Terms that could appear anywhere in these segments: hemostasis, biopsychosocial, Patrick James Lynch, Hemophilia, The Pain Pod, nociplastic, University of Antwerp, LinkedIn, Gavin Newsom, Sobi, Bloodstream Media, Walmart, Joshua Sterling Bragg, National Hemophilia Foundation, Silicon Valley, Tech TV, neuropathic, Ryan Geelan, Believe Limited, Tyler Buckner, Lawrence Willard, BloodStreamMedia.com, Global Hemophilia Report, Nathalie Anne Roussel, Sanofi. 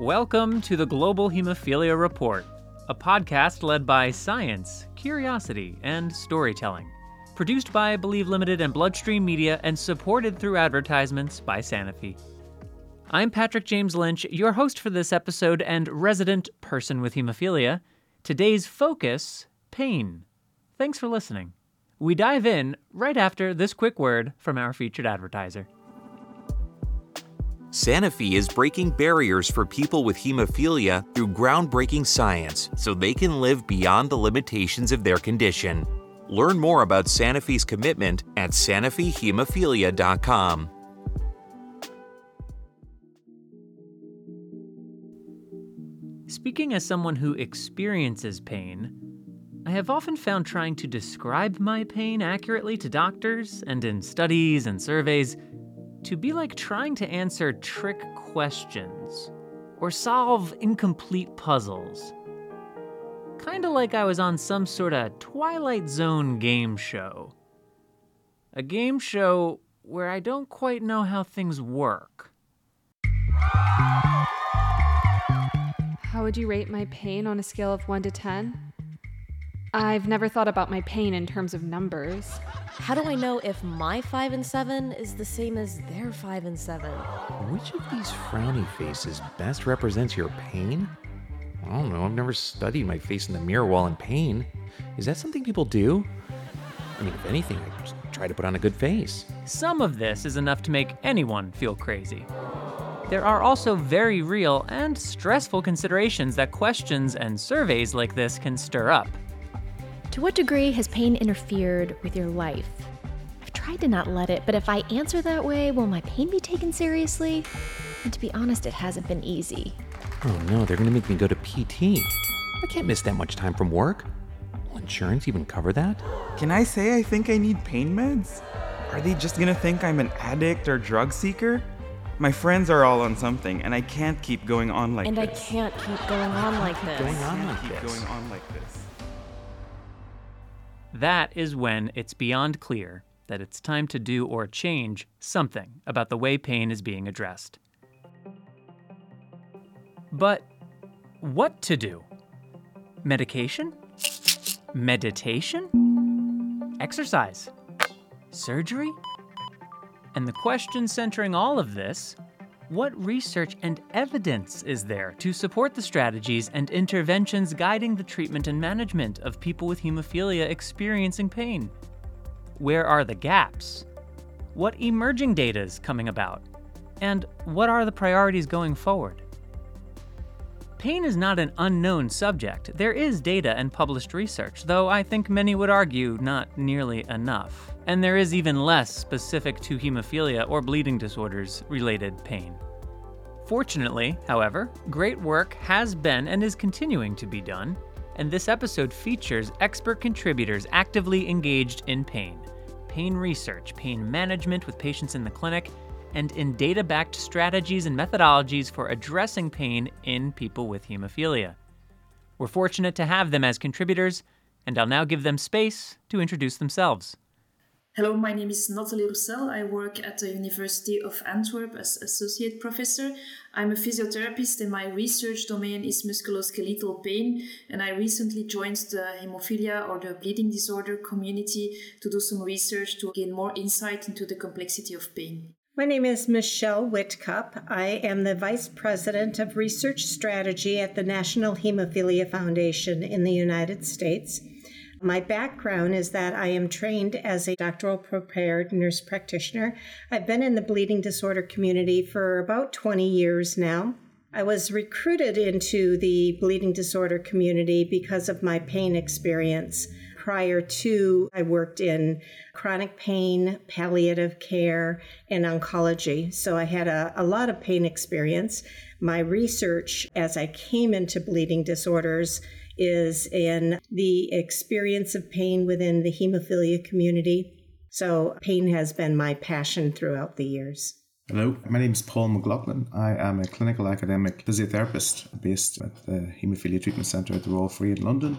Welcome to the Global Hemophilia Report, a podcast led by science, curiosity, and storytelling. Produced by Believe Limited and Bloodstream Media and supported through advertisements by Sanofi. I'm Patrick James Lynch, your host for this episode and resident person with hemophilia. Today's focus, pain. Thanks for listening. We dive in right after this quick word from our featured advertiser. Sanofi is breaking barriers for people with hemophilia through groundbreaking science so they can live beyond the limitations of their condition. Learn more about Sanofi's commitment at sanofihemophilia.com. Speaking as someone who experiences pain, I have often found trying to describe my pain accurately to doctors and in studies and surveys to be like trying to answer trick questions or solve incomplete puzzles. Kinda like I was on some sort of Twilight Zone game show. A game show where I don't quite know how things work. How would you rate my pain on a scale of 1 to 10? I've never thought about my pain in terms of numbers. How do I know if my 5 and 7 is the same as their 5 and 7? Which of these frowny faces best represents your pain? I don't know, I've never studied my face in the mirror while in pain. Is that something people do? I mean, if anything, I just try to put on a good face. Some of this is enough to make anyone feel crazy. There are also very real and stressful considerations that questions and surveys like this can stir up. To what degree has pain interfered with your life? I've tried to not let it, but if I answer that way, will my pain be taken seriously? And to be honest, it hasn't been easy. Oh no, they're gonna make me go to PT. I can't miss that much time from work. Will insurance even cover that? Can I say I think I need pain meds? Are they just gonna think I'm an addict or drug seeker? My friends are all on something, and I can't keep going on like this. That is when it's beyond clear that it's time to do or change something about the way pain is being addressed. But what to do? Medication? Meditation? Exercise? Surgery? And the question centering all of this, what research and evidence is there to support the strategies and interventions guiding the treatment and management of people with hemophilia experiencing pain? Where are the gaps? What emerging data is coming about? And what are the priorities going forward? Pain is not an unknown subject. There is data and published research, though I think many would argue not nearly enough. And there is even less specific to hemophilia or bleeding disorders related pain. Fortunately, however, great work has been and is continuing to be done, and this episode features expert contributors actively engaged in pain, pain research, pain management with patients in the clinic, and in data-backed strategies and methodologies for addressing pain in people with hemophilia. We're fortunate to have them as contributors, and I'll now give them space to introduce themselves. Hello, my name is Nathalie Roussel. I work at the University of Antwerp as associate professor. I'm a physiotherapist and my research domain is musculoskeletal pain, and I recently joined the hemophilia or the bleeding disorder community to do some research to gain more insight into the complexity of pain. My name is Michelle Witkop. I am the Vice President of Research Strategy at the National Hemophilia Foundation in the United States. My background is that I am trained as a doctoral prepared nurse practitioner. I've been in the bleeding disorder community for about 20 years now. I was recruited into the bleeding disorder community because of my pain experience. Prior to, I worked in chronic pain, palliative care, and oncology. So I had a lot of pain experience. My research as I came into bleeding disorders is in the experience of pain within the hemophilia community. So pain has been my passion throughout the years. Hello, my name is Paul McLaughlin. I am a clinical academic physiotherapist based at the Hemophilia Treatment Centre at the Royal Free in London.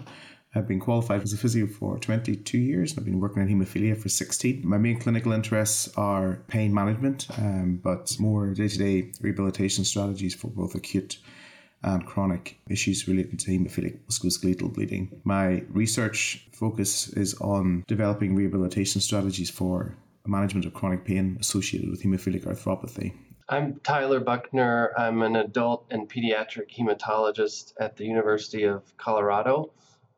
I've been qualified as a physio for 22 years. I've been working in hemophilia for 16. My main clinical interests are pain management, but more day-to-day rehabilitation strategies for both acute and chronic issues related to hemophilic musculoskeletal bleeding. My research focus is on developing rehabilitation strategies for the management of chronic pain associated with hemophilic arthropathy. I'm Tyler Buckner. I'm an adult and pediatric hematologist at the University of Colorado.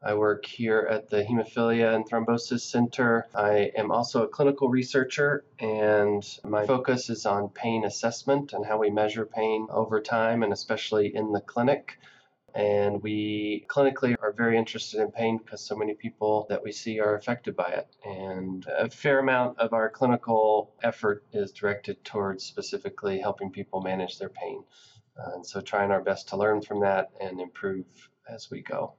I work here at the Hemophilia and Thrombosis Center. I am also a clinical researcher, and my focus is on pain assessment and how we measure pain over time, and especially in the clinic. And we clinically are very interested in pain because so many people that we see are affected by it. And a fair amount of our clinical effort is directed towards specifically helping people manage their pain. And so trying our best to learn from that and improve as we go.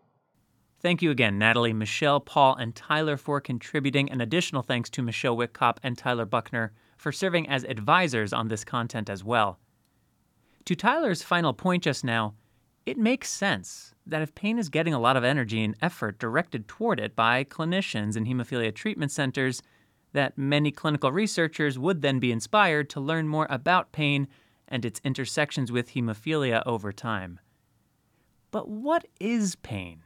Thank you again, Nathalie, Michelle, Paul, and Tyler for contributing. And additional thanks to Michelle Witkop and Tyler Buckner for serving as advisors on this content as well. To Tyler's final point just now, it makes sense that if pain is getting a lot of energy and effort directed toward it by clinicians in hemophilia treatment centers, that many clinical researchers would then be inspired to learn more about pain and its intersections with hemophilia over time. But what is pain?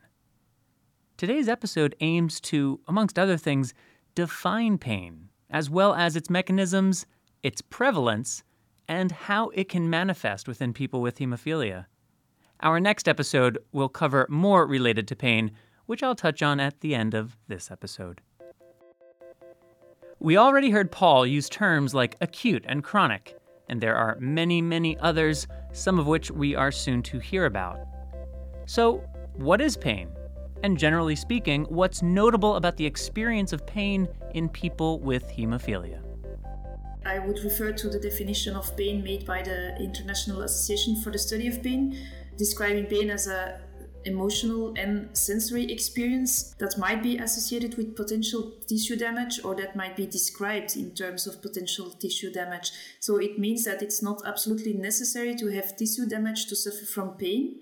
Today's episode aims to, amongst other things, define pain, as well as its mechanisms, its prevalence, and how it can manifest within people with hemophilia. Our next episode will cover more related to pain, which I'll touch on at the end of this episode. We already heard Paul use terms like acute and chronic, and there are many, many others, some of which we are soon to hear about. So, what is pain? And generally speaking, what's notable about the experience of pain in people with hemophilia? I would refer to the definition of pain made by the International Association for the Study of Pain, describing pain as an emotional and sensory experience that might be associated with potential tissue damage, or that might be described in terms of potential tissue damage. So it means that it's not absolutely necessary to have tissue damage to suffer from pain.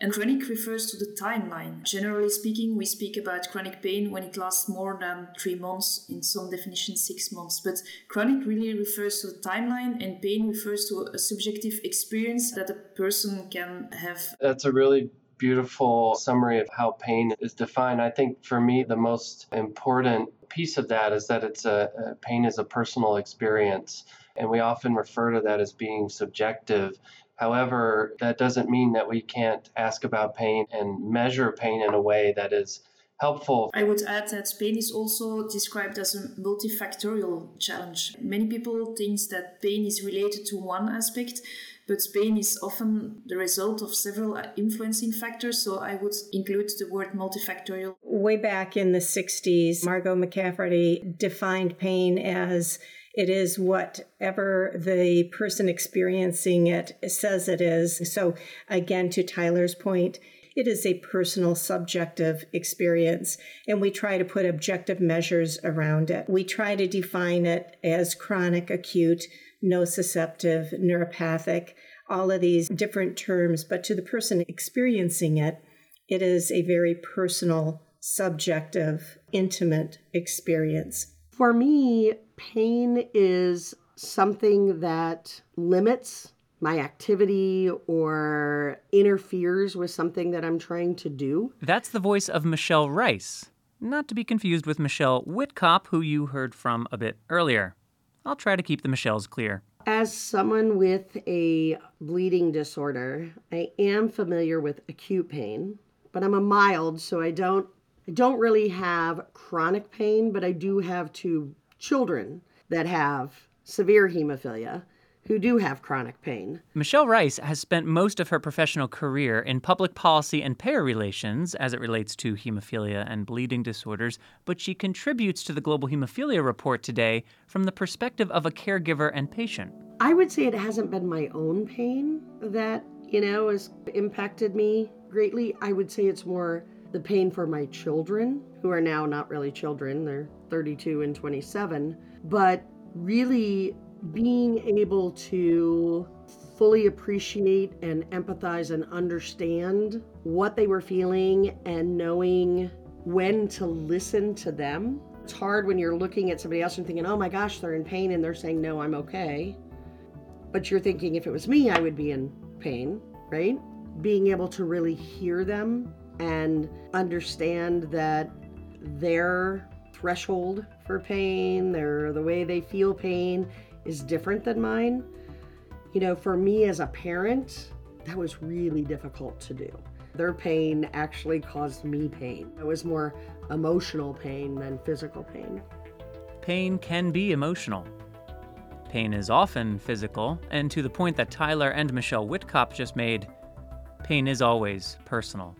And chronic refers to the timeline. Generally speaking, we speak about chronic pain when it lasts more than 3 months, in some definitions 6 months. But chronic really refers to the timeline, and pain refers to a subjective experience that a person can have. That's a really beautiful summary of how pain is defined. I think for me, the most important piece of that is that it's pain is a personal experience. And we often refer to that as being subjective. However, that doesn't mean that we can't ask about pain and measure pain in a way that is helpful. I would add that pain is also described as a multifactorial challenge. Many people think that pain is related to one aspect, but pain is often the result of several influencing factors, so I would include the word multifactorial. Way back in the 60s, Margot McCaffrey defined pain as it is whatever the person experiencing it says it is. So again, to Tyler's point, it is a personal, subjective experience, and we try to put objective measures around it. We try to define it as chronic, acute, nociceptive, neuropathic, all of these different terms. But to the person experiencing it, it is a very personal, subjective, intimate experience. For me, pain is something that limits my activity or interferes with something that I'm trying to do. That's the voice of Michelle Rice, not to be confused with Michelle Witkop, who you heard from a bit earlier. I'll try to keep the Michelles clear. As someone with a bleeding disorder, I am familiar with acute pain, but I'm a mild, so I don't really have chronic pain, but I do have two children that have severe hemophilia who do have chronic pain. Michelle Rice has spent most of her professional career in public policy and payer relations as it relates to hemophilia and bleeding disorders, but she contributes to the Global Hemophilia Report today from the perspective of a caregiver and patient. I would say it hasn't been my own pain that, has impacted me greatly. I would say it's more the pain for my children, who are now not really children, they're 32 and 27, but really being able to fully appreciate and empathize and understand what they were feeling and knowing when to listen to them. It's hard when you're looking at somebody else and thinking, oh my gosh, they're in pain, and they're saying, no, I'm okay. But you're thinking, if it was me, I would be in pain, right? being able to really hear them and understand that their threshold for pain, the way they feel pain is different than mine. You know, for me as a parent, that was really difficult to do. Their pain actually caused me pain. It was more emotional pain than physical pain. Pain can be emotional. Pain is often physical, and to the point that Tyler and Michelle Witkop just made, pain is always personal.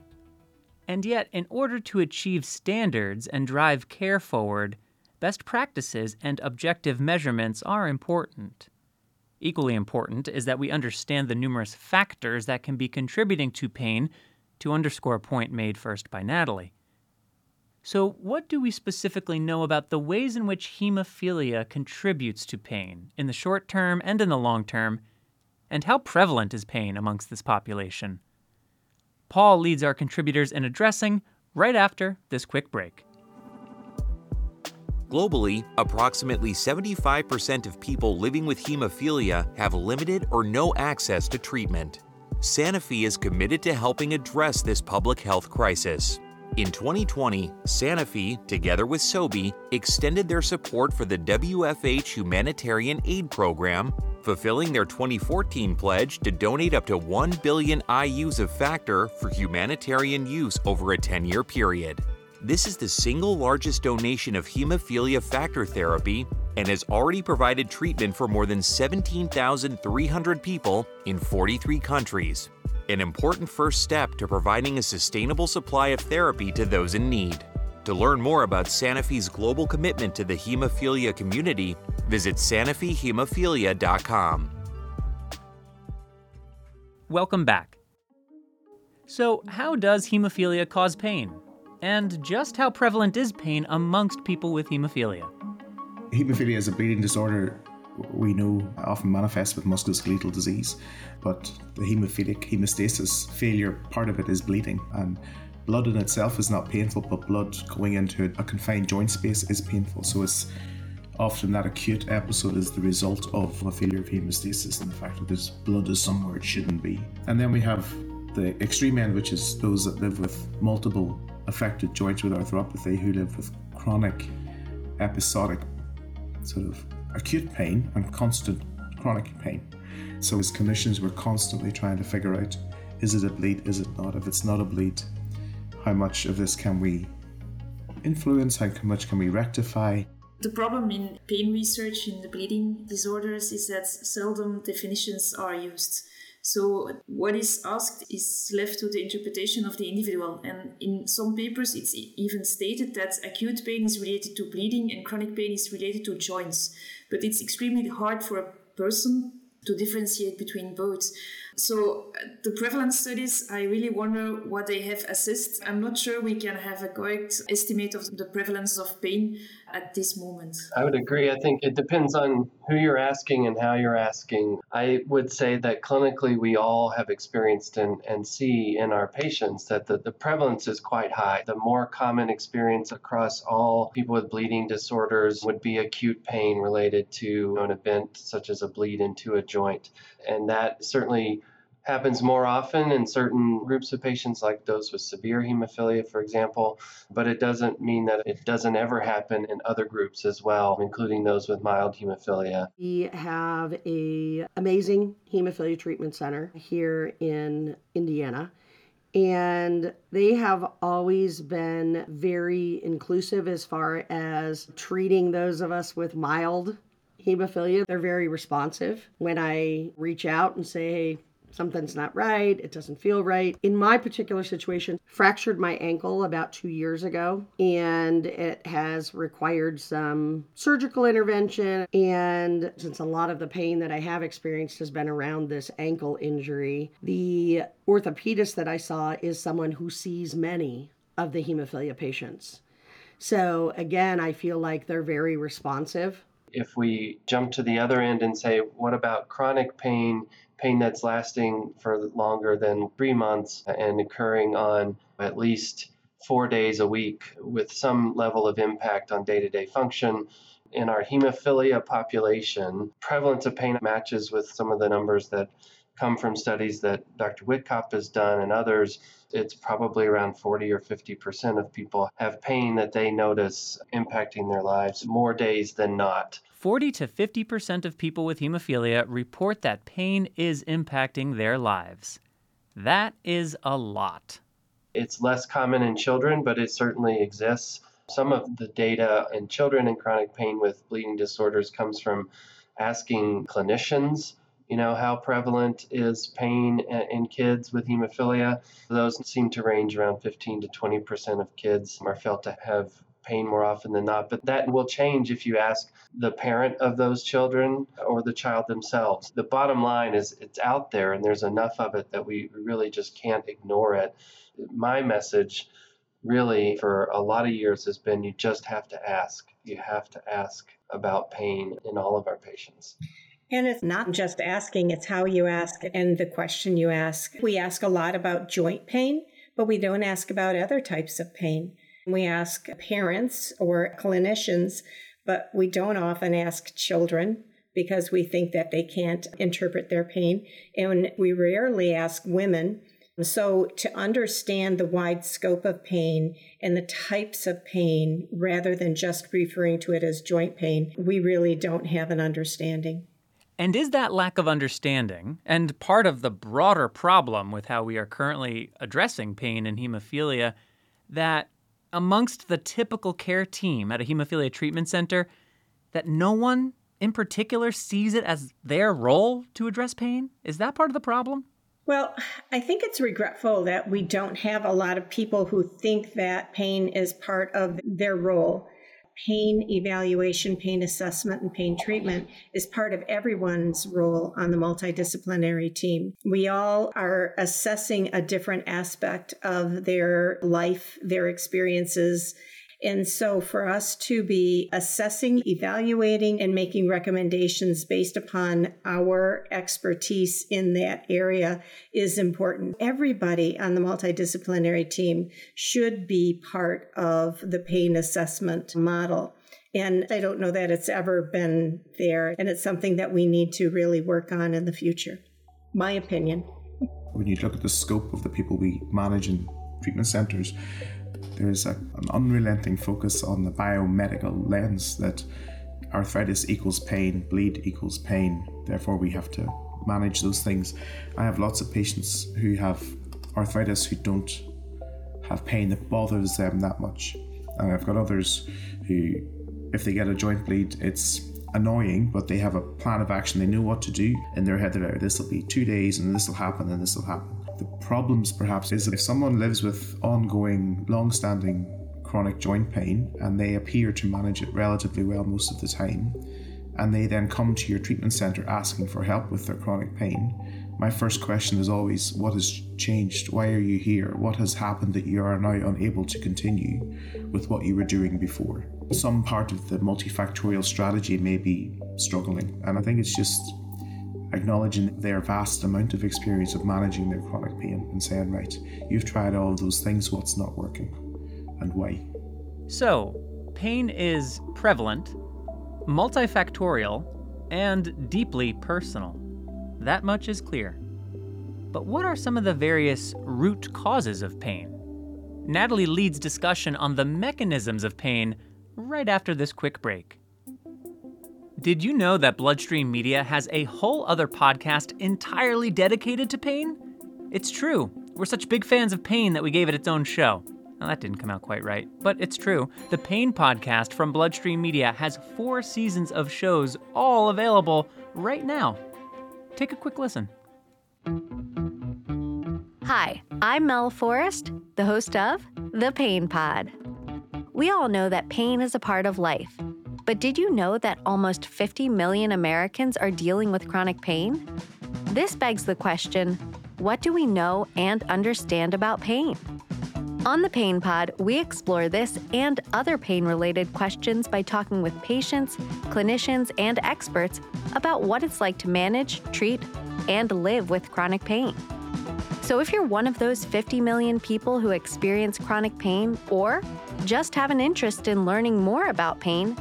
And yet, in order to achieve standards and drive care forward, best practices and objective measurements are important. Equally important is that we understand the numerous factors that can be contributing to pain, to underscore a point made first by Nathalie. So what do we specifically know about the ways in which hemophilia contributes to pain in the short term and in the long term, and how prevalent is pain amongst this population? Paul leads our contributors in addressing right after this quick break. Globally, approximately 75% of people living with hemophilia have limited or no access to treatment. Sanofi is committed to helping address this public health crisis. In 2020, Sanofi, together with Sobi, extended their support for the WFH Humanitarian Aid Program, fulfilling their 2014 pledge to donate up to 1 billion IUs of factor for humanitarian use over a 10-year period. This is the single largest donation of hemophilia factor therapy and has already provided treatment for more than 17,300 people in 43 countries, an important first step to providing a sustainable supply of therapy to those in need. To learn more about Sanofi's global commitment to the hemophilia community, visit sanofihemophilia.com. Welcome back. So, how does hemophilia cause pain? And just how prevalent is pain amongst people with hemophilia? Hemophilia is a bleeding disorder we know often manifests with musculoskeletal disease, but the hemophilic hemostasis failure, part of it is bleeding. And blood in itself is not painful, but blood going into a confined joint space is painful. So it's often that acute episode is the result of a failure of hemostasis and the fact that this blood is somewhere it shouldn't be. And then we have the extreme end, which is those that live with multiple affected joints with arthropathy, who live with chronic, episodic, sort of acute pain and constant chronic pain. So as clinicians, we're constantly trying to figure out, is it a bleed, is it not? If it's not a bleed, how much of this can we influence? How much can we rectify? The problem in pain research in the bleeding disorders is that seldom definitions are used. So what is asked is left to the interpretation of the individual. And in some papers, it's even stated that acute pain is related to bleeding and chronic pain is related to joints. But it's extremely hard for a person to differentiate between both. So the prevalence studies, I really wonder what they have assessed. I'm not sure we can have a correct estimate of the prevalence of pain at this moment. I would agree. I think it depends on who you're asking and how you're asking. I would say that clinically we all have experienced and see in our patients that the prevalence is quite high. The more common experience across all people with bleeding disorders would be acute pain related to an event such as a bleed into a joint. And that certainly happens more often in certain groups of patients, like those with severe hemophilia, for example, but it doesn't mean that it doesn't ever happen in other groups as well, including those with mild hemophilia. We have an amazing hemophilia treatment center here in Indiana, and they have always been very inclusive as far as treating those of us with mild hemophilia. They're very responsive. When I reach out and say, hey, something's not right, it doesn't feel right. In my particular situation, fractured my ankle about 2 years ago, and it has required some surgical intervention. And since a lot of the pain that I have experienced has been around this ankle injury, the orthopedist that I saw is someone who sees many of the hemophilia patients. So again, I feel like they're very responsive. If we jump to the other end and say, what about chronic pain, pain that's lasting for longer than 3 months and occurring on at least 4 days a week with some level of impact on day-to-day function? In our hemophilia population, prevalence of pain matches with some of the numbers that come from studies that Dr. Witkop has done and others, it's probably around 40 or 50% of people have pain that they notice impacting their lives more days than not. 40 to 50% of people with hemophilia report that pain is impacting their lives. That is a lot. It's less common in children, but it certainly exists. Some of the data in children in chronic pain with bleeding disorders comes from asking clinicians, how prevalent is pain in kids with hemophilia? Those seem to range around 15 to 20% of kids are felt to have pain more often than not. But that will change if you ask the parent of those children or the child themselves. The bottom line is it's out there and there's enough of it that we really just can't ignore it. My message really for a lot of years has been you just have to ask. You have to ask about pain in all of our patients. And it's not just asking, it's how you ask and the question you ask. We ask a lot about joint pain, but we don't ask about other types of pain. We ask parents or clinicians, but we don't often ask children because we think that they can't interpret their pain. And we rarely ask women. So to understand the wide scope of pain and the types of pain, rather than just referring to it as joint pain, we really don't have an understanding. And is that lack of understanding and part of the broader problem with how we are currently addressing pain in hemophilia that amongst the typical care team at a hemophilia treatment center, that no one in particular sees it as their role to address pain? Is that part of the problem? Well, I think it's regretful that we don't have a lot of people who think that pain is part of their role. Pain evaluation, pain assessment, and pain treatment is part of everyone's role on the multidisciplinary team. We all are assessing a different aspect of their life, their experiences. And so for us to be assessing, evaluating, and making recommendations based upon our expertise in that area is important. Everybody on the multidisciplinary team should be part of the pain assessment model. And I don't know that it's ever been there. And it's something that we need to really work on in the future. My opinion. When you look at the scope of the people we manage in treatment centers, there is an unrelenting focus on the biomedical lens that arthritis equals pain, bleed equals pain, therefore we have to manage those things. I have lots of patients who have arthritis who don't have pain that bothers them that much. And I've got others who, if they get a joint bleed, it's annoying, but they have a plan of action, they know what to do. In their head, they're like, this will be 2 days and this will happen and this will happen. The problems perhaps is if someone lives with ongoing, long-standing chronic joint pain and they appear to manage it relatively well most of the time, and they then come to your treatment center asking for help with their chronic pain, my first question is always, what has changed? Why are you here? What has happened that you are now unable to continue with what you were doing before? Some part of the multifactorial strategy may be struggling, and I think it's just acknowledging their vast amount of experience of managing their chronic pain and saying, right, you've tried all of those things, what's not working and why? So, pain is prevalent, multifactorial, and deeply personal. That much is clear. But what are some of the various root causes of pain? Nathalie leads discussion on the mechanisms of pain right after this quick break. Did you know that Bloodstream Media has a whole other podcast entirely dedicated to pain? It's true. We're such big fans of pain that we gave it its own show. Now, that didn't come out quite right, but it's true. The Pain Podcast from Bloodstream Media has 4 seasons of shows all available right now. Take a quick listen. Hi, I'm Mel Forrest, the host of The Pain Pod. We all know that pain is a part of life. But did you know that almost 50 million Americans are dealing with chronic pain? This begs the question, what do we know and understand about pain? On the Pain Pod, we explore this and other pain-related questions by talking with patients, clinicians, and experts about what it's like to manage, treat, and live with chronic pain. So if you're one of those 50 million people who experience chronic pain or just have an interest in learning more about pain,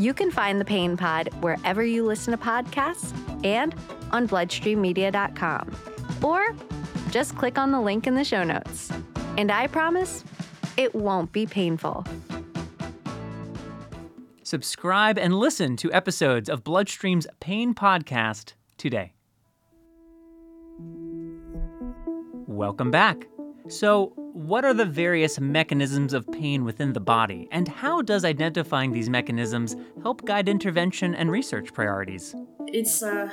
You can find The Pain Pod wherever you listen to podcasts and on bloodstreammedia.com. Or just click on the link in the show notes. And I promise it won't be painful. Subscribe and listen to episodes of Bloodstream's Pain Podcast today. Welcome back. So, what are the various mechanisms of pain within the body, and how does identifying these mechanisms help guide intervention and research priorities? It's a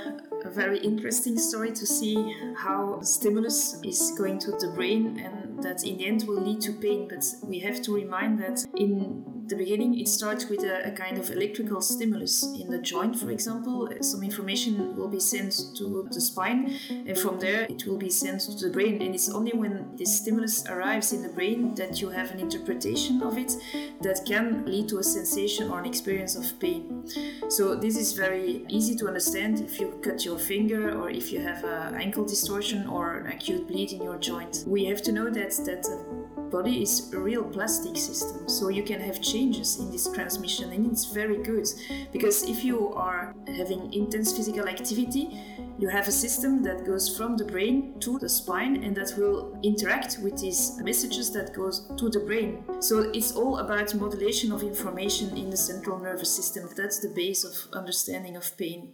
very interesting story to see how stimulus is going to the brain, and that in the end will lead to pain. But we have to remind that in the beginning it starts with a kind of electrical stimulus in the joint, for example. Some information will be sent to the spine, and from there it will be sent to the brain. And it's only when this stimulus arrives in the brain that you have an interpretation of it that can lead to a sensation or an experience of pain. So this is very easy to understand if you cut your finger or if you have an ankle distortion or an acute bleed in your joint. We have to know that the body is a real plastic system, so you can have changes in this transmission, and it's very good because if you are having intense physical activity, you have a system that goes from the brain to the spine, and that will interact with these messages that goes to the brain. So it's all about modulation of information in the central nervous system. That's the base of understanding of pain.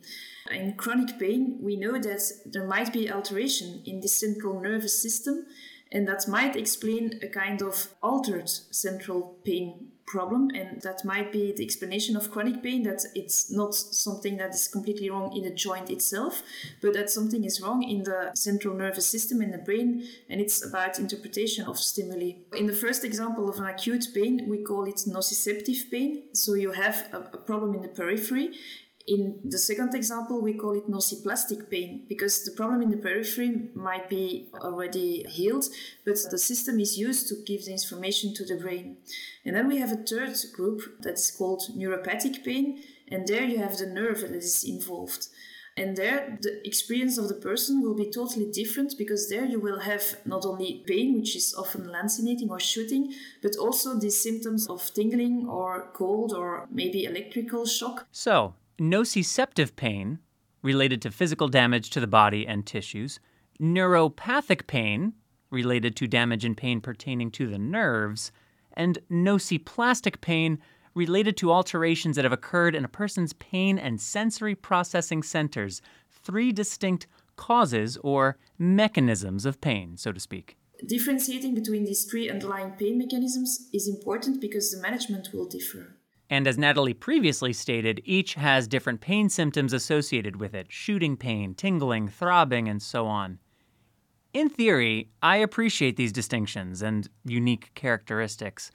In chronic pain, we know that there might be alteration in the central nervous system, and that might explain a kind of altered central pain problem, and that might be the explanation of chronic pain, that it's not something that is completely wrong in the joint itself, but that something is wrong in the central nervous system in the brain, and it's about interpretation of stimuli. In the first example of an acute pain, we call it nociceptive pain, so you have a problem in the periphery. In the second example, we call it nociplastic pain, because the problem in the periphery might be already healed, but the system is used to give the information to the brain. And then we have a third group that's called neuropathic pain, and there you have the nerve that is involved. And there, the experience of the person will be totally different, because there you will have not only pain, which is often lancinating or shooting, but also the symptoms of tingling or cold or maybe electrical shock. So, nociceptive pain, related to physical damage to the body and tissues. Neuropathic pain, related to damage and pain pertaining to the nerves. And nociplastic pain, related to alterations that have occurred in a person's pain and sensory processing centers. Three distinct causes or mechanisms of pain, so to speak. Differentiating between these three underlying pain mechanisms is important because the management will differ. And as Nathalie previously stated, each has different pain symptoms associated with it: shooting pain, tingling, throbbing, and so on. In theory, I appreciate these distinctions and unique characteristics,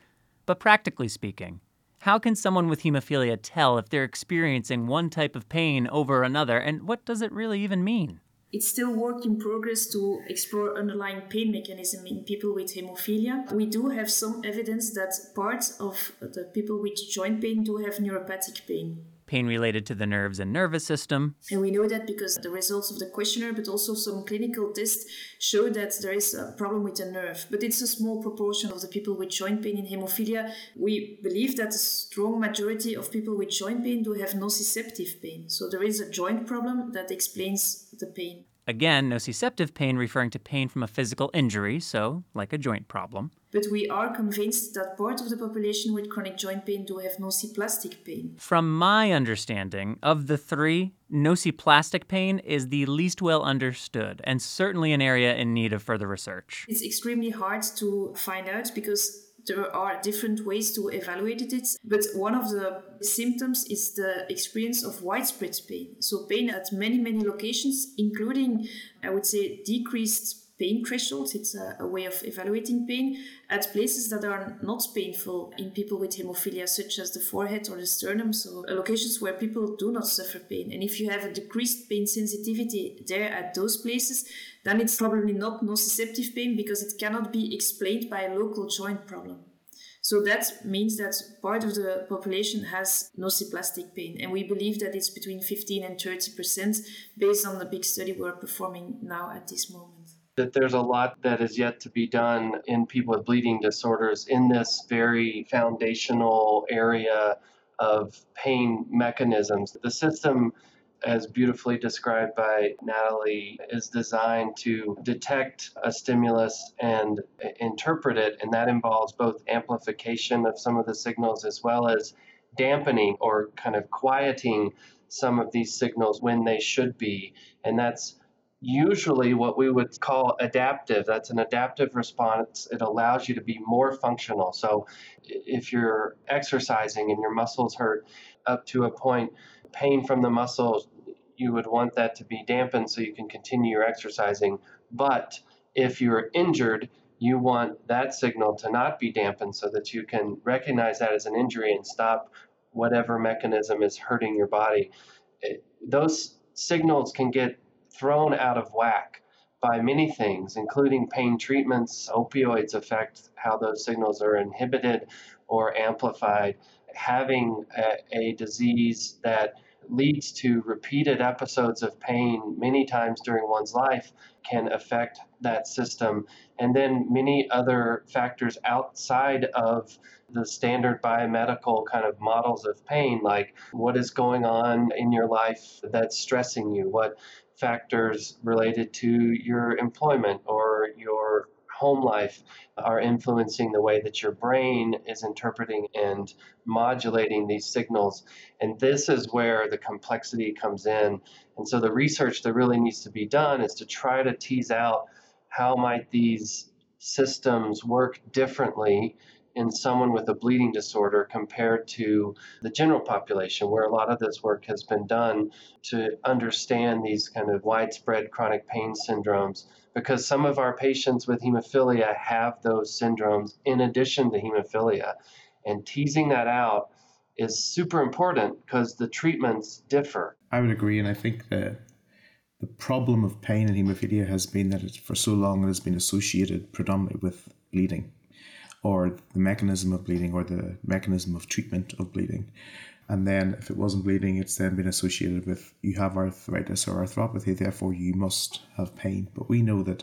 but practically speaking, how can someone with hemophilia tell if they're experiencing one type of pain over another, and what does it really even mean? It's still work in progress to explore underlying pain mechanism in people with hemophilia. We do have some evidence that parts of the people with joint pain do have neuropathic pain. Pain related to the nerves and nervous system. And we know that because the results of the questionnaire, but also some clinical tests, show that there is a problem with the nerve. But it's a small proportion of the people with joint pain in hemophilia. We believe that a strong majority of people with joint pain do have nociceptive pain. So there is a joint problem that explains the pain. Again, nociceptive pain referring to pain from a physical injury, so like a joint problem. But we are convinced that part of the population with chronic joint pain do have nociplastic pain. From my understanding, of the three, nociplastic pain is the least well understood and certainly an area in need of further research. It's extremely hard to find out because there are different ways to evaluate it, but one of the symptoms is the experience of widespread pain. So pain at many, many locations, including, I would say, decreased pain thresholds. It's a way of evaluating pain at places that are not painful in people with hemophilia, such as the forehead or the sternum, so locations where people do not suffer pain. And if you have a decreased pain sensitivity there at those places, then it's probably not nociceptive pain because it cannot be explained by a local joint problem. So that means that part of the population has nociplastic pain, and we believe that it's between 15% and 30% based on the big study we're performing now at this moment. That there's a lot that is yet to be done in people with bleeding disorders in this very foundational area of pain mechanisms. The system, as beautifully described by Nathalie, is designed to detect a stimulus and interpret it, and that involves both amplification of some of the signals as well as dampening or kind of quieting some of these signals when they should be. And that's usually what we would call adaptive. That's an adaptive response. It allows you to be more functional. So if you're exercising and your muscles hurt up to a point, pain from the muscles, you would want that to be dampened so you can continue your exercising. But if you're injured, you want that signal to not be dampened so that you can recognize that as an injury and stop whatever mechanism is hurting your body. Those signals can get thrown out of whack by many things, including pain treatments. Opioids affect how those signals are inhibited or amplified. Having a disease that leads to repeated episodes of pain many times during one's life can affect that system. And then many other factors outside of the standard biomedical kind of models of pain, like what is going on in your life that's stressing you, what factors related to your employment or your home life are influencing the way that your brain is interpreting and modulating these signals. And this is where the complexity comes in. And so the research that really needs to be done is to try to tease out how might these systems work differently in someone with a bleeding disorder compared to the general population, where a lot of this work has been done to understand these kind of widespread chronic pain syndromes, because some of our patients with hemophilia have those syndromes in addition to hemophilia. And teasing that out is super important because the treatments differ. I would agree, and I think that the problem of pain in hemophilia has been that for so long it has been associated predominantly with bleeding, or the mechanism of bleeding, or the mechanism of treatment of bleeding. And then if it wasn't bleeding, it's then been associated with you have arthritis or arthropathy, therefore you must have pain. But we know that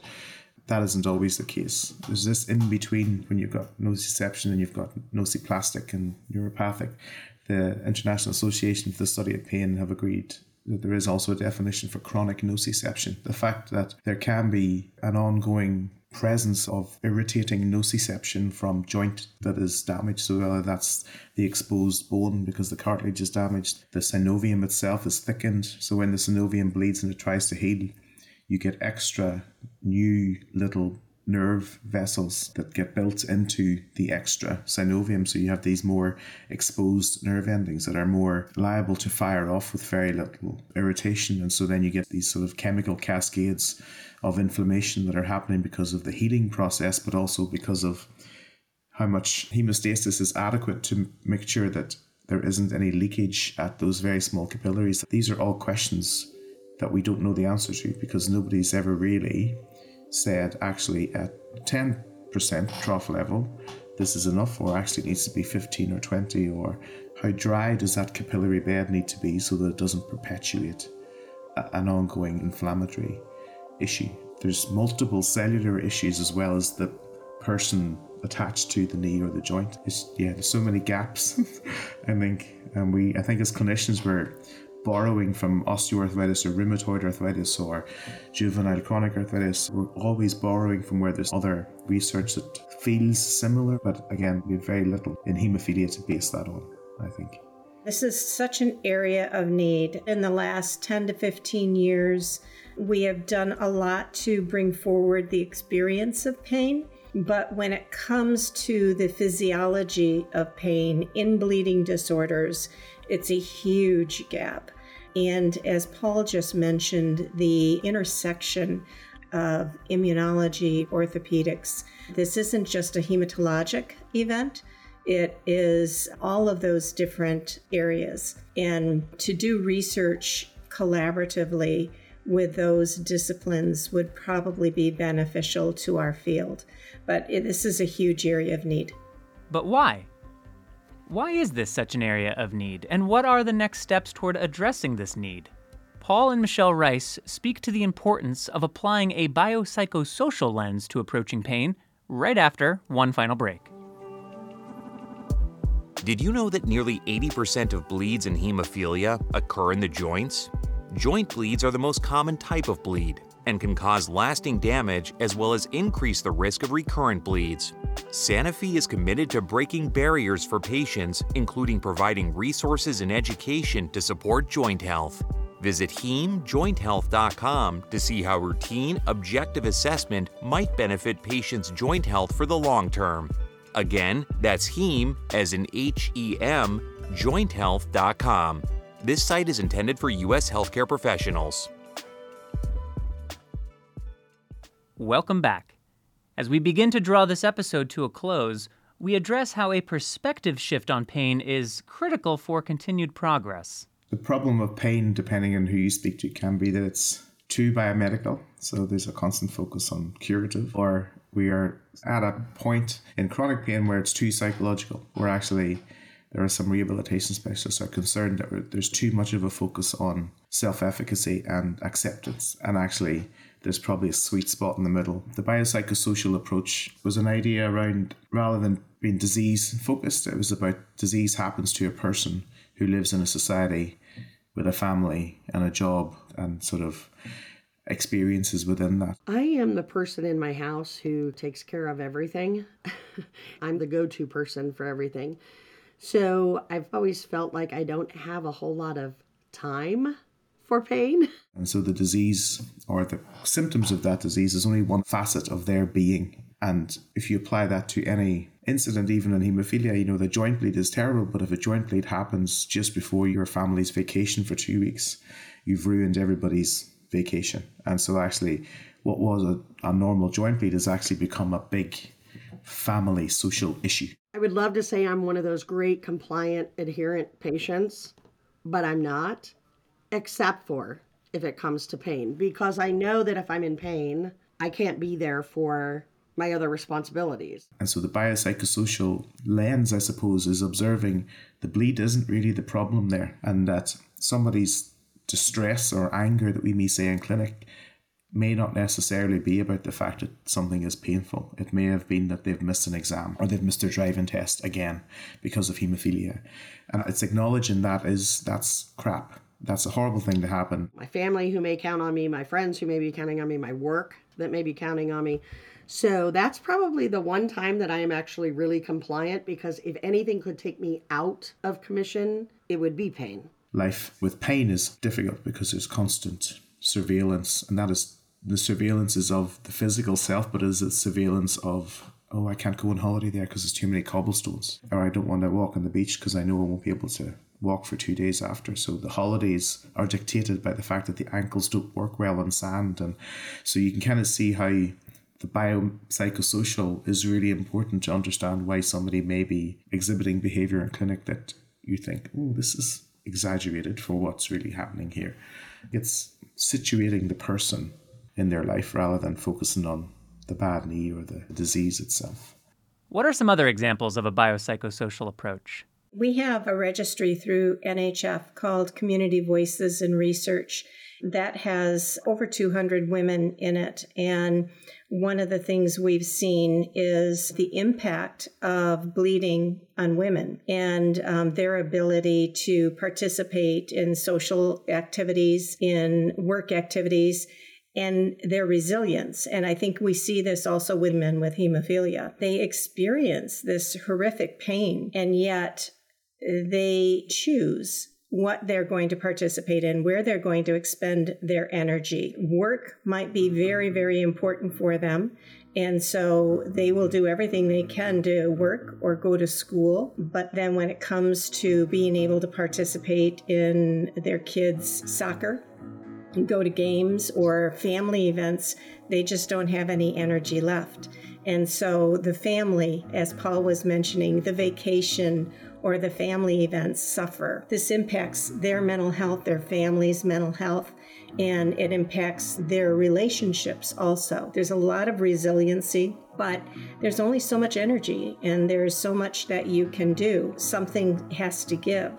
that isn't always the case. There's this in between when you've got nociception and you've got nociplastic and neuropathic. The International Association for the Study of Pain have agreed that there is also a definition for chronic nociception. The fact that there can be an ongoing presence of irritating nociception from joint that is damaged. So whether that's the exposed bone because the cartilage is damaged, the synovium itself is thickened. So when the synovium bleeds and it tries to heal, you get extra new little nerve vessels that get built into the extra synovium. So you have these more exposed nerve endings that are more liable to fire off with very little irritation. And so then you get these sort of chemical cascades of inflammation that are happening because of the healing process, but also because of how much hemostasis is adequate to make sure that there isn't any leakage at those very small capillaries. These are all questions that we don't know the answer to because nobody's ever really said actually at 10% trough level this is enough, or actually it needs to be 15 or 20, or how dry does that capillary bed need to be so that it doesn't perpetuate an ongoing inflammatory issue. There's multiple cellular issues as well as the person attached to the knee or the joint. There's so many gaps. I think as clinicians we're borrowing from osteoarthritis or rheumatoid arthritis or juvenile chronic arthritis. We're always borrowing from where there's other research that feels similar, but again, we have very little in hemophilia to base that on, I think. This is such an area of need. In the last 10 to 15 years, we have done a lot to bring forward the experience of pain. But when it comes to the physiology of pain in bleeding disorders, it's a huge gap. And as Paul just mentioned, the intersection of immunology, orthopedics, this isn't just a hematologic event. It is all of those different areas. And to do research collaboratively with those disciplines would probably be beneficial to our field. But this is a huge area of need. But why? Why is this such an area of need? And what are the next steps toward addressing this need? Paul and Michelle Rice speak to the importance of applying a biopsychosocial lens to approaching pain right after one final break. Did you know that nearly 80% of bleeds in hemophilia occur in the joints? Joint bleeds are the most common type of bleed and can cause lasting damage as well as increase the risk of recurrent bleeds. Sanofi is committed to breaking barriers for patients, including providing resources and education to support joint health. Visit hemjointhealth.com to see how routine, objective assessment might benefit patients' joint health for the long term. Again, that's heme, as in H-E-M, jointhealth.com. This site is intended for U.S. healthcare professionals. Welcome back. As we begin to draw this episode to a close, we address how a perspective shift on pain is critical for continued progress. The problem of pain, depending on who you speak to, can be that it's too biomedical. So there's a constant focus on curative, or we are at a point in chronic pain where it's too psychological. We're actually, there are some rehabilitation specialists are concerned that there's too much of a focus on self-efficacy and acceptance, and actually there's probably a sweet spot in the middle. The biopsychosocial approach was an idea around, rather than being disease-focused, it was about disease happens to a person who lives in a society with a family and a job and sort of experiences within that. I am the person in my house who takes care of everything. I'm the go-to person for everything. So I've always felt like I don't have a whole lot of time for pain. And so the disease or the symptoms of that disease is only one facet of their being. And if you apply that to any incident, even in hemophilia, you know, the joint bleed is terrible, but if a joint bleed happens just before your family's vacation for 2 weeks, you've ruined everybody's vacation. And so actually what was a normal joint bleed has actually become a big family social issue. I would love to say I'm one of those great compliant, adherent patients, but I'm not. Except for if it comes to pain, because I know that if I'm in pain, I can't be there for my other responsibilities. And so the biopsychosocial lens, I suppose, is observing the bleed isn't really the problem there, and that somebody's distress or anger that we may say in clinic may not necessarily be about the fact that something is painful. It may have been that they've missed an exam or they've missed their driving test again because of hemophilia. And it's acknowledging that's crap. That's a horrible thing to happen. My family who may count on me, my friends who may be counting on me, my work that may be counting on me. So that's probably the one time that I am actually really compliant, because if anything could take me out of commission, it would be pain. Life with pain is difficult because there's constant surveillance, and that is the surveillance is of the physical self, but is the surveillance of, oh, I can't go on holiday there because there's too many cobblestones, or I don't want to walk on the beach because I know I won't be able to walk for 2 days after. So the holidays are dictated by the fact that the ankles don't work well on sand. And so you can kind of see how the biopsychosocial is really important to understand why somebody may be exhibiting behavior in clinic that you think, oh, this is exaggerated for what's really happening here. It's situating the person in their life rather than focusing on the bad knee or the disease itself. What are some other examples of a biopsychosocial approach? We have a registry through NHF called Community Voices and Research that has over 200 women in it. And one of the things we've seen is the impact of bleeding on women and their ability to participate in social activities, in work activities, and their resilience. And I think we see this also with men with hemophilia. They experience this horrific pain, and yet they choose what they're going to participate in, where they're going to expend their energy. Work might be very, very important for them, and so they will do everything they can to work or go to school. But then when it comes to being able to participate in their kids' soccer, go to games or family events, they just don't have any energy left. And so the family, as Paul was mentioning, the vacation or the family events suffer. This impacts their mental health, their family's mental health, and it impacts their relationships also. There's a lot of resiliency, but there's only so much energy and there's so much that you can do. Something has to give.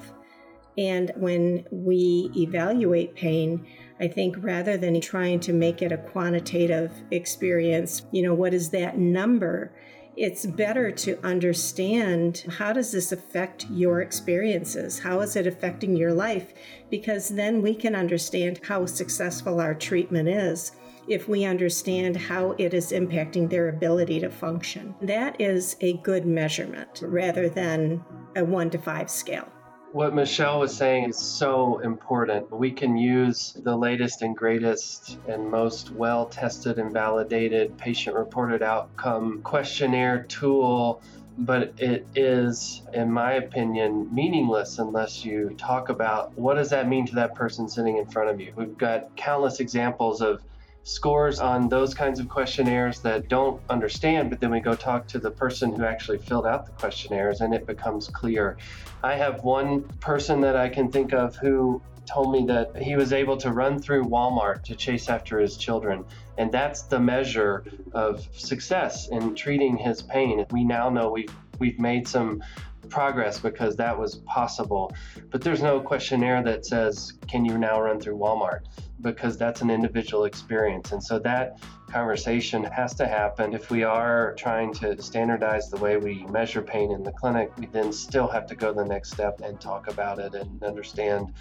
And when we evaluate pain, I think rather than trying to make it a quantitative experience, you know, what is that number? it's better to understand how does this affect your experiences? How is it affecting your life? Because then we can understand how successful our treatment is if we understand how it is impacting their ability to function. That is a good measurement rather than a 1 to 5 scale. What Michelle was saying is so important. We can use the latest and greatest and most well-tested and validated patient-reported outcome questionnaire tool, but it is, in my opinion, meaningless unless you talk about what does that mean to that person sitting in front of you. We've got countless examples of scores on those kinds of questionnaires that don't understand, but then we go talk to the person who actually filled out the questionnaires and it becomes clear. I have one person that I can think of who told me that he was able to run through Walmart to chase after his children. And that's the measure of success in treating his pain. We now know we've made some progress because that was possible. But there's no questionnaire that says, can you now run through Walmart? Because that's an individual experience. And so that conversation has to happen. If we are trying to standardize the way we measure pain in the clinic, we then still have to go to the next step and talk about it and understand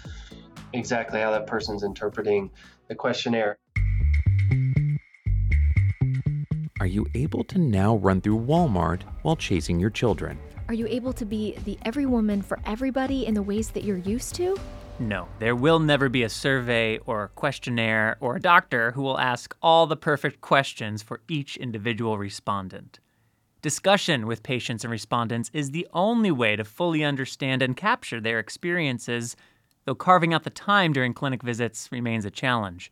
exactly how that person's interpreting the questionnaire. Are you able to now run through Walmart while chasing your children? Are you able to be the every woman for everybody in the ways that you're used to? No, there will never be a survey or a questionnaire or a doctor who will ask all the perfect questions for each individual respondent. Discussion with patients and respondents is the only way to fully understand and capture their experiences, though carving out the time during clinic visits remains a challenge.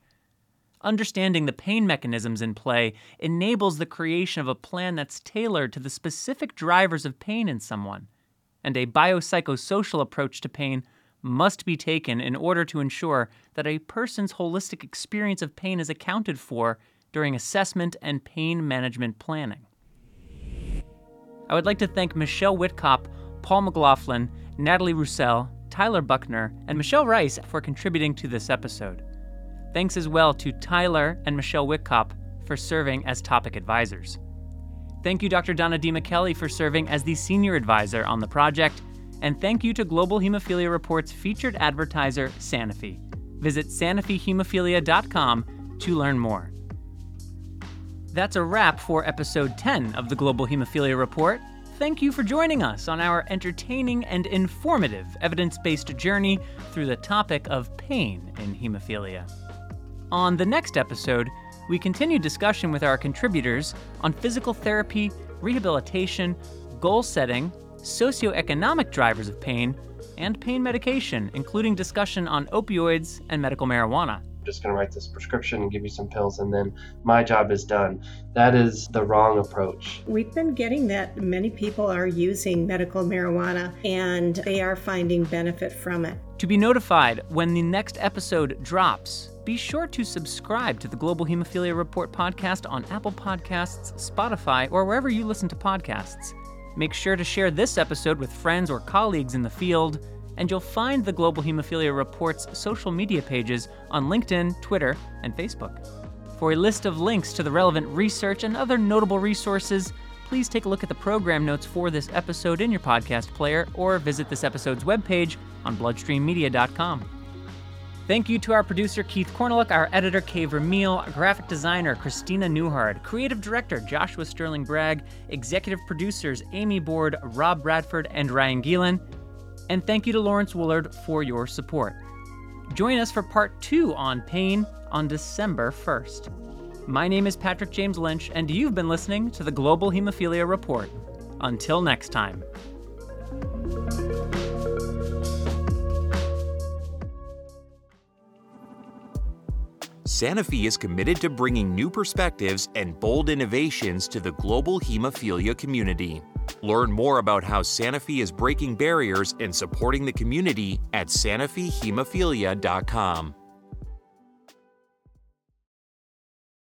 Understanding the pain mechanisms in play enables the creation of a plan that's tailored to the specific drivers of pain in someone, and a biopsychosocial approach to pain must be taken in order to ensure that a person's holistic experience of pain is accounted for during assessment and pain management planning. I would like to thank Michelle Witkop, Paul McLaughlin, Nathalie Roussel, Tyler Buckner, and Michelle Rice for contributing to this episode. Thanks as well to Tyler and Michelle Witkop for serving as topic advisors. Thank you, Dr. Donna DiMichele, for serving as the senior advisor on the project. And thank you to Global Hemophilia Report's featured advertiser, Sanofi. Visit sanofi-hemophilia.com to learn more. That's a wrap for episode 10 of the Global Hemophilia Report. Thank you for joining us on our entertaining and informative evidence-based journey through the topic of pain in hemophilia. On the next episode, we continue discussion with our contributors on physical therapy, rehabilitation, goal setting, socioeconomic drivers of pain, and pain medication, including discussion on opioids and medical marijuana. I'm just going to write this prescription and give you some pills, and then my job is done. That is the wrong approach. We've been getting that many people are using medical marijuana, and they are finding benefit from it. To be notified when the next episode drops, be sure to subscribe to the Global Hemophilia Report podcast on Apple Podcasts, Spotify, or wherever you listen to podcasts. Make sure to share this episode with friends or colleagues in the field, and you'll find the Global Hemophilia Report's social media pages on LinkedIn, Twitter, and Facebook. For a list of links to the relevant research and other notable resources, please take a look at the program notes for this episode in your podcast player, or visit this episode's webpage on bloodstreammedia.com. Thank you to our producer, Keith Corneluk, our editor, Kay Vermeel, graphic designer, Christina Newhard, creative director, Joshua Sterling Bragg, executive producers, Amy Board, Rob Bradford, and Ryan Geelan. And thank you to Lawrence Willard for your support. Join us for part 2 on pain on December 1st. My name is Patrick James Lynch, and you've been listening to the Global Hemophilia Report. Until next time. Sanofi is committed to bringing new perspectives and bold innovations to the global hemophilia community. Learn more about how Sanofi is breaking barriers and supporting the community at sanofihemophilia.com.